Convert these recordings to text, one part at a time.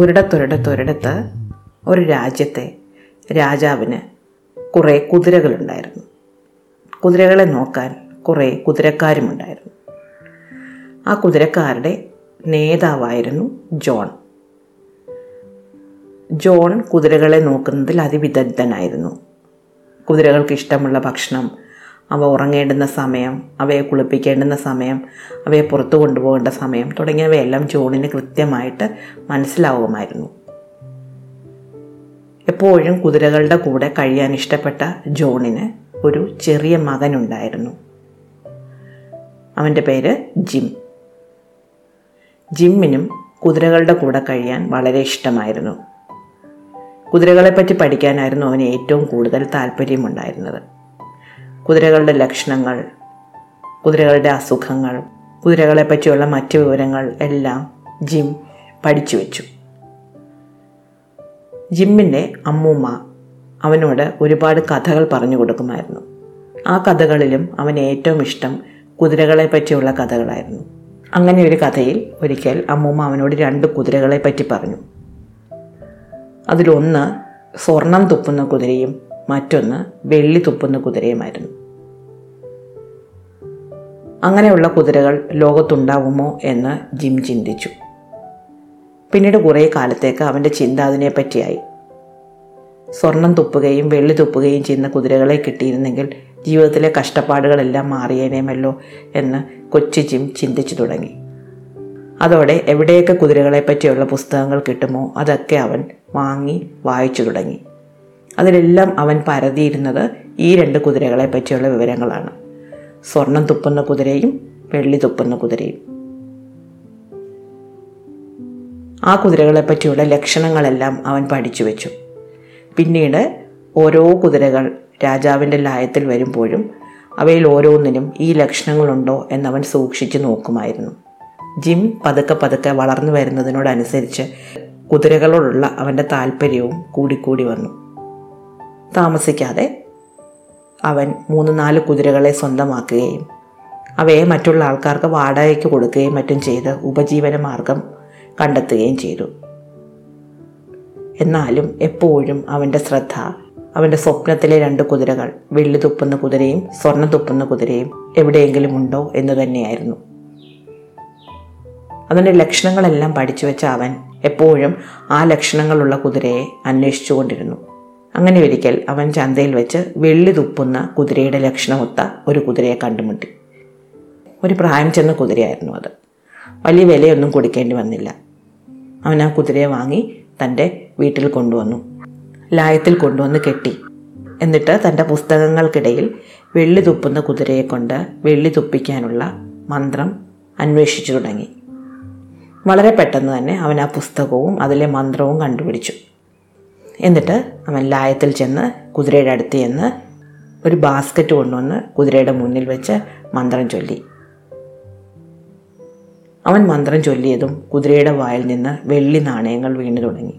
ഒരിടത്തൊരിടത്തൊരിടത്ത് ഒരു രാജ്യത്തെ രാജാവിന് കുറേ കുതിരകളുണ്ടായിരുന്നു. കുതിരകളെ നോക്കാൻ കുറേ കുതിരക്കാരുമുണ്ടായിരുന്നു. ആ കുതിരക്കാരുടെ നേതാവായിരുന്നു ജോൺ. ജോൺ കുതിരകളെ നോക്കുന്നതിൽ അതിവിദഗ്ധനായിരുന്നു. കുതിരകൾക്ക് ഇഷ്ടമുള്ള ഭക്ഷണം, അവ ഉറങ്ങേണ്ടുന്ന സമയം, അവയെ കുളിപ്പിക്കേണ്ടുന്ന സമയം, അവയെ പുറത്തു കൊണ്ടുപോകേണ്ട സമയം തുടങ്ങിയവയെല്ലാം ജോണിന് കൃത്യമായിട്ട് മനസ്സിലാവുമായിരുന്നു. എപ്പോഴും കുതിരകളുടെ കൂടെ കഴിയാൻ ഇഷ്ടപ്പെട്ട ജോണിന് ഒരു ചെറിയ മകനുണ്ടായിരുന്നു. അവൻ്റെ പേര് ജിം. ജിമ്മിനും കുതിരകളുടെ കൂടെ കഴിയാൻ വളരെ ഇഷ്ടമായിരുന്നു. കുതിരകളെപ്പറ്റി പഠിക്കാനായിരുന്നു അവന് ഏറ്റവും കൂടുതൽ താല്പര്യമുണ്ടായിരുന്നത്. കുതിരകളുടെ ലക്ഷണങ്ങൾ, കുതിരകളുടെ അസുഖങ്ങൾ, കുതിരകളെപ്പറ്റിയുള്ള മറ്റ് വിവരങ്ങൾ എല്ലാം ജിം പഠിച്ചു വെച്ചു. ജിമ്മിൻ്റെ അമ്മൂമ്മ അവനോട് ഒരുപാട് കഥകൾ പറഞ്ഞു കൊടുക്കുമായിരുന്നു. ആ കഥകളിലും അവന് ഏറ്റവും ഇഷ്ടം കുതിരകളെ പറ്റിയുള്ള കഥകളായിരുന്നു. അങ്ങനെ ഒരു കഥയിൽ ഒരിക്കൽ അമ്മൂമ്മ അവനോട് രണ്ട് കുതിരകളെ പറ്റി പറഞ്ഞു. അതിലൊന്ന് സ്വർണം തുപ്പുന്ന കുതിരയും മറ്റൊന്ന് വെള്ളി തുപ്പുന്ന കുതിരയുമായിരുന്നു. അങ്ങനെയുള്ള കുതിരകൾ ലോകത്തുണ്ടാവുമോ എന്ന് ജിം ചിന്തിച്ചു. പിന്നീട് കുറേ കാലത്തേക്ക് അവൻ്റെ ചിന്ത അതിനെപ്പറ്റിയായി. സ്വർണം തുപ്പുകയും വെള്ളി തുപ്പുകയും ചെയ്യുന്ന കുതിരകളെ കിട്ടിയിരുന്നെങ്കിൽ ജീവിതത്തിലെ കഷ്ടപ്പാടുകളെല്ലാം മാറിയേനേമല്ലോ എന്ന് കൊച്ചു ജിം ചിന്തിച്ചു തുടങ്ങി. അതോടെ എവിടെയൊക്കെ കുതിരകളെ പറ്റിയുള്ള പുസ്തകങ്ങൾ കിട്ടുമോ അതൊക്കെ അവൻ വാങ്ങി വായിച്ചു തുടങ്ങി. അതിലെല്ലാം അവൻ പരതിയിരുന്നത് ഈ രണ്ട് കുതിരകളെ പറ്റിയുള്ള വിവരങ്ങളാണ്, സ്വർണം തുപ്പുന്ന കുതിരയും വെള്ളി തുപ്പുന്ന കുതിരയും. ആ കുതിരകളെ പറ്റിയുള്ള ലക്ഷണങ്ങളെല്ലാം അവൻ പഠിച്ചു വെച്ചു. പിന്നീട് ഓരോ കുതിരകൾ രാജാവിൻ്റെ ലായത്തിൽ വരുമ്പോഴും അവയിൽ ഓരോന്നിനും ഈ ലക്ഷണങ്ങളുണ്ടോ എന്നവൻ സൂക്ഷിച്ചു നോക്കുമായിരുന്നു. ജിം പതുക്കെ പതുക്കെ വളർന്നു വരുന്നതിനോടനുസരിച്ച് കുതിരകളോടുള്ള അവൻ്റെ താല്പര്യവും കൂടിക്കൂടി വന്നു. താമസിക്കാതെ അവൻ 3-4 കുതിരകളെ സ്വന്തമാക്കുകയും അവയെ മറ്റുള്ള ആൾക്കാർക്ക് വാടകയ്ക്ക് കൊടുക്കുകയും മറ്റും ചെയ്ത് ഉപജീവന മാർഗം കണ്ടെത്തുകയും ചെയ്തു. എന്നാലും എപ്പോഴും അവൻ്റെ ശ്രദ്ധ അവൻ്റെ സ്വപ്നത്തിലെ രണ്ട് കുതിരകൾ, വെള്ളി തുപ്പുന്ന കുതിരയും സ്വർണ്ണ തുപ്പുന്ന കുതിരയും എവിടെയെങ്കിലും ഉണ്ടോ എന്ന് തന്നെയായിരുന്നു. അവൻ്റെ ലക്ഷണങ്ങളെല്ലാം പഠിച്ചു വെച്ച അവൻ എപ്പോഴും ആ ലക്ഷണങ്ങളുള്ള കുതിരയെ അന്വേഷിച്ചു കൊണ്ടിരുന്നു. അങ്ങനെ ഒരിക്കൽ അവൻ ചന്തയിൽ വെച്ച് വെള്ളി തുപ്പുന്ന കുതിരയുടെ ലക്ഷണമൊത്ത ഒരു കുതിരയെ കണ്ടുമുട്ടി. ഒരു പ്രായം ചെന്ന കുതിരയായിരുന്നു അത്. വലിയ വിലയൊന്നും കൊടുക്കേണ്ടി വന്നില്ല. അവൻ ആ കുതിരയെ വാങ്ങി തൻ്റെ വീട്ടിൽ കൊണ്ടുവന്നു, ലായത്തിൽ കൊണ്ടുവന്ന് കെട്ടി. എന്നിട്ട് തൻ്റെ പുസ്തകങ്ങൾക്കിടയിൽ വെള്ളി തുപ്പുന്ന കുതിരയെ കൊണ്ട് വെള്ളി തുപ്പിക്കാനുള്ള മന്ത്രം അന്വേഷിച്ചു തുടങ്ങി. വളരെ പെട്ടെന്ന് തന്നെ അവൻ ആ പുസ്തകവും അതിലെ മന്ത്രവും കണ്ടുപിടിച്ചു. എന്നിട്ട് അവൻ ലായത്തിൽ ചെന്ന് കുതിരയുടെ അടുത്ത് ചെന്ന് ഒരു ബാസ്ക്കറ്റ് കൊണ്ടുവന്ന് കുതിരയുടെ മുന്നിൽ വെച്ച് മന്ത്രം ചൊല്ലി. അവൻ മന്ത്രം ചൊല്ലിയതും കുതിരയുടെ വായിൽ നിന്ന് വെള്ളി നാണയങ്ങൾ വീണു തുടങ്ങി.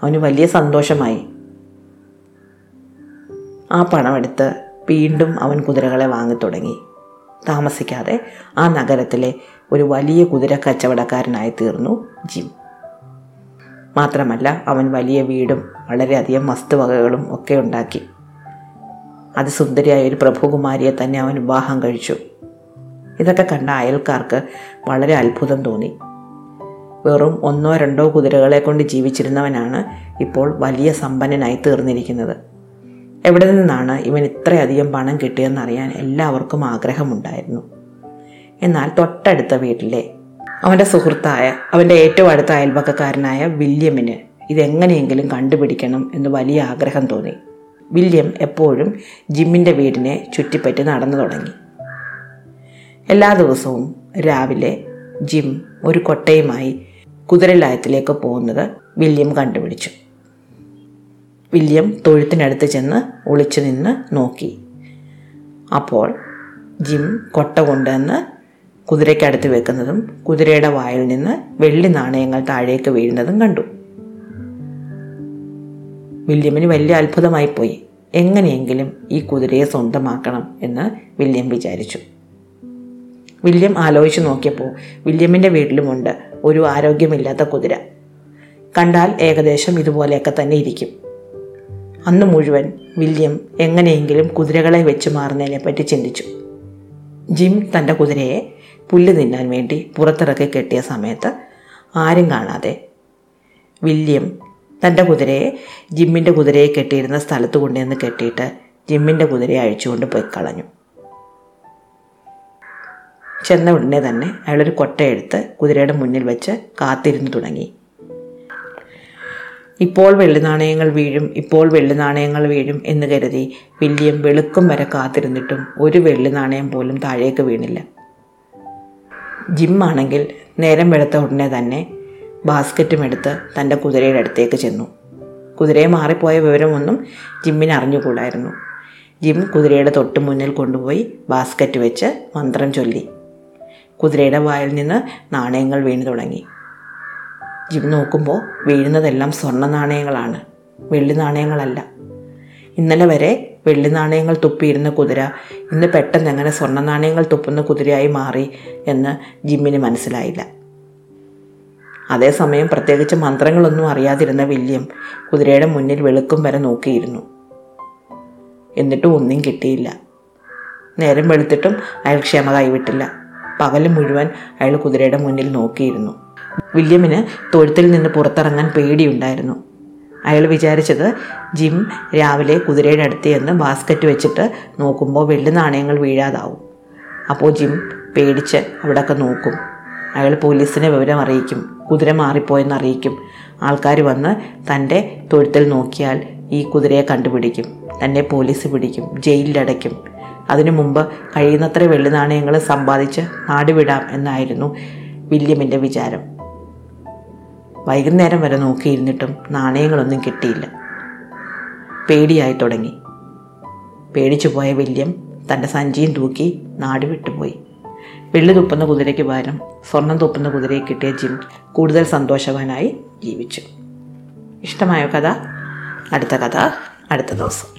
അവന് വലിയ സന്തോഷമായി. ആ പണമെടുത്ത് വീണ്ടും അവൻ കുതിരകളെ വാങ്ങിത്തുടങ്ങി. താമസിക്കാതെ ആ നഗരത്തിലെ ഒരു വലിയ കുതിര കച്ചവടക്കാരനായി തീർന്നു ജിം. മാത്രമല്ല അവൻ വലിയ വീടും വളരെയധികം വസ്തുവകകളും ഒക്കെ ഉണ്ടാക്കി. അതിസുന്ദരിയായ ഒരു പ്രഭുകുമാരിയെ തന്നെ അവൻ വിവാഹം കഴിച്ചു. ഇതൊക്കെ കണ്ട അയൽക്കാർക്ക് വളരെ അത്ഭുതം തോന്നി. വെറും 1-2 കുതിരകളെ കൊണ്ട് ജീവിച്ചിരുന്നവനാണ് ഇപ്പോൾ വലിയ സമ്പന്നനായി തീർന്നിരിക്കുന്നത്. എവിടെ നിന്നാണ് ഇവൻ ഇത്രയധികം പണം കിട്ടിയെന്നറിയാൻ എല്ലാവർക്കും ആഗ്രഹമുണ്ടായിരുന്നു. എന്നാൽ തൊട്ടടുത്ത വീട്ടിലെ അവൻ്റെ സുഹൃത്തായ അവൻ്റെ ഏറ്റവും അടുത്ത അയൽപക്കക്കാരനായ വില്യമിന് ഇതെങ്ങനെയെങ്കിലും കണ്ടുപിടിക്കണം എന്ന് വലിയ ആഗ്രഹം തോന്നി. വില്യം എപ്പോഴും ജിമ്മിൻ്റെ വീടിനെ ചുറ്റിപ്പറ്റി നടന്നു തുടങ്ങി. എല്ലാ ദിവസവും രാവിലെ ജിം ഒരു കൊട്ടയുമായി കുതിരലായത്തിലേക്ക് പോകുന്നത് വില്യം കണ്ടുപിടിച്ചു. വില്യം തൊഴുത്തിനടുത്ത് ചെന്ന് ഒളിച്ചു നിന്ന് നോക്കി. അപ്പോൾ ജിം കൊട്ട കൊണ്ടുവന്ന് കുതിരയ്ക്കടുത്ത് വെക്കുന്നതും കുതിരയുടെ വായിൽ നിന്ന് വെള്ളി നാണയങ്ങൾ താഴേക്ക് വീഴുന്നതും കണ്ടു. വില്യമിന് വലിയ അത്ഭുതമായിപ്പോയി. എങ്ങനെയെങ്കിലും ഈ കുതിരയെ സ്വന്തമാക്കണം എന്ന് വില്യം വിചാരിച്ചു. വില്യം ആലോചിച്ചു നോക്കിയപ്പോൾ വില്യമിൻ്റെ വീട്ടിലുമുണ്ട് ഒരു ആരോഗ്യമില്ലാത്ത കുതിര. കണ്ടാൽ ഏകദേശം ഇതുപോലെയൊക്കെ തന്നെ ഇരിക്കും. അന്ന് മുഴുവൻ വില്യം എങ്ങനെയെങ്കിലും കുതിരകളെ വെച്ച് മാറുന്നതിനെപ്പറ്റി ചിന്തിച്ചു. ജിം തൻ്റെ കുതിരയെ പുല്ല് തിന്നാൻ വേണ്ടി പുറത്തിറക്കി കെട്ടിയ സമയത്ത് ആരും കാണാതെ വില്യം തൻ്റെ കുതിരയെ ജിമ്മിൻ്റെ കുതിരയെ കെട്ടിയിരുന്ന സ്ഥലത്ത് കൊണ്ടുവന്ന് കെട്ടിയിട്ട് ജിമ്മിൻ്റെ കുതിരയെ അഴിച്ചുകൊണ്ട് പോയി കളഞ്ഞു. ചെന്ന ഉടനെ തന്നെ അയാളൊരു കൊട്ടയെടുത്ത് കുതിരയുടെ മുന്നിൽ വെച്ച് കാത്തിരുന്ന് തുടങ്ങി. ഇപ്പോൾ വെള്ളിനാണയങ്ങൾ വീഴും, ഇപ്പോൾ വെള്ളിനാണയങ്ങൾ വീഴും എന്ന് കരുതി വില്യം വെളുക്കും വരെ കാത്തിരുന്നിട്ടും ഒരു വെള്ളിനാണയം പോലും താഴേക്ക് വീണില്ല. ജിമ്മാണെങ്കിൽ നേരം വെളുത്ത ഉടനെ തന്നെ ബാസ്ക്കറ്റുമെടുത്ത് തൻ്റെ കുതിരയുടെ അടുത്തേക്ക് ചെന്നു. കുതിരയെ മാറിപ്പോയ വിവരമൊന്നും ജിമ്മിന് അറിഞ്ഞുകൂടായിരുന്നു. ജിം കുതിരയുടെ തൊട്ട് മുന്നിൽ കൊണ്ടുപോയി ബാസ്ക്കറ്റ് വെച്ച് മന്ത്രം ചൊല്ലി. കുതിരയുടെ വായിൽ നിന്ന് നാണയങ്ങൾ വീണു തുടങ്ങി. ജിം നോക്കുമ്പോൾ വീഴുന്നതെല്ലാം സ്വർണ്ണ നാണയങ്ങളാണ്, വെള്ളി നാണയങ്ങളല്ല. ഇന്നലെ വരെ വെള്ളി നാണയങ്ങൾ തുപ്പിയിരുന്ന കുതിര ഇന്ന് പെട്ടെന്ന് എങ്ങനെ സ്വർണ്ണ നാണയങ്ങൾ തുപ്പുന്ന കുതിരയായി മാറി എന്ന് ജിമ്മിന് മനസ്സിലായില്ല. അതേസമയം പ്രത്യേകിച്ച് മന്ത്രങ്ങളൊന്നും അറിയാതിരുന്ന വില്യം കുതിരയുടെ മുന്നിൽ വെളുക്കും വരെ നോക്കിയിരുന്നു. എന്നിട്ടും ഒന്നും കിട്ടിയില്ല. നേരം വെളുത്തിട്ടും അയാൾ ക്ഷമ കൈവിട്ടില്ല. പകൽ മുഴുവൻ അയാൾ കുതിരയുടെ മുന്നിൽ നോക്കിയിരുന്നു. വില്യമിന് തൊഴുത്തിൽ നിന്ന് പുറത്തിറങ്ങാൻ പേടിയുണ്ടായിരുന്നു. അയാൾ വിചാരിച്ചത് ജിം രാവിലെ കുതിരയുടെ അടുത്ത് ചെന്ന് ബാസ്ക്കറ്റ് വെച്ചിട്ട് നോക്കുമ്പോൾ വെള്ളി നാണയങ്ങൾ വീഴാതാവും. അപ്പോൾ ജിം പേടിച്ച് അവിടെയൊക്കെ നോക്കും. അയാൾ പോലീസിനെ വിവരം അറിയിക്കും, കുതിര മാറിപ്പോയെന്ന് അറിയിക്കും. ആൾക്കാർ വന്ന് തൻ്റെ തൊഴുത്തിൽ നോക്കിയാൽ ഈ കുതിരയെ കണ്ടുപിടിക്കും, തന്നെ പോലീസ് പിടിക്കും, ജയിലിലടയ്ക്കും. അതിനു മുമ്പ് കഴിയുന്നത്ര വെള്ളി നാണയങ്ങൾ സമ്പാദിച്ച് നാടുവിടാം എന്നായിരുന്നു വില്യമിൻ്റെ വിചാരം. വൈകുന്നേരം വരെ നോക്കിയിരുന്നിട്ടും നാണയങ്ങളൊന്നും കിട്ടിയില്ല. പേടിയായി തുടങ്ങി. പേടിച്ചു പോയ വില്യം തൻ്റെ സഞ്ചിയും തൂക്കി നാട് വിട്ടുപോയി. വെള്ളി തുപ്പുന്ന കുതിരയ്ക്ക് പകരം സ്വർണം തുപ്പുന്ന കുതിരയെ കിട്ടിയ ജിം കൂടുതൽ സന്തോഷവാനായി ജീവിച്ചു. ഇഷ്ടമായ കഥ. അടുത്ത കഥ അടുത്ത ദിവസം.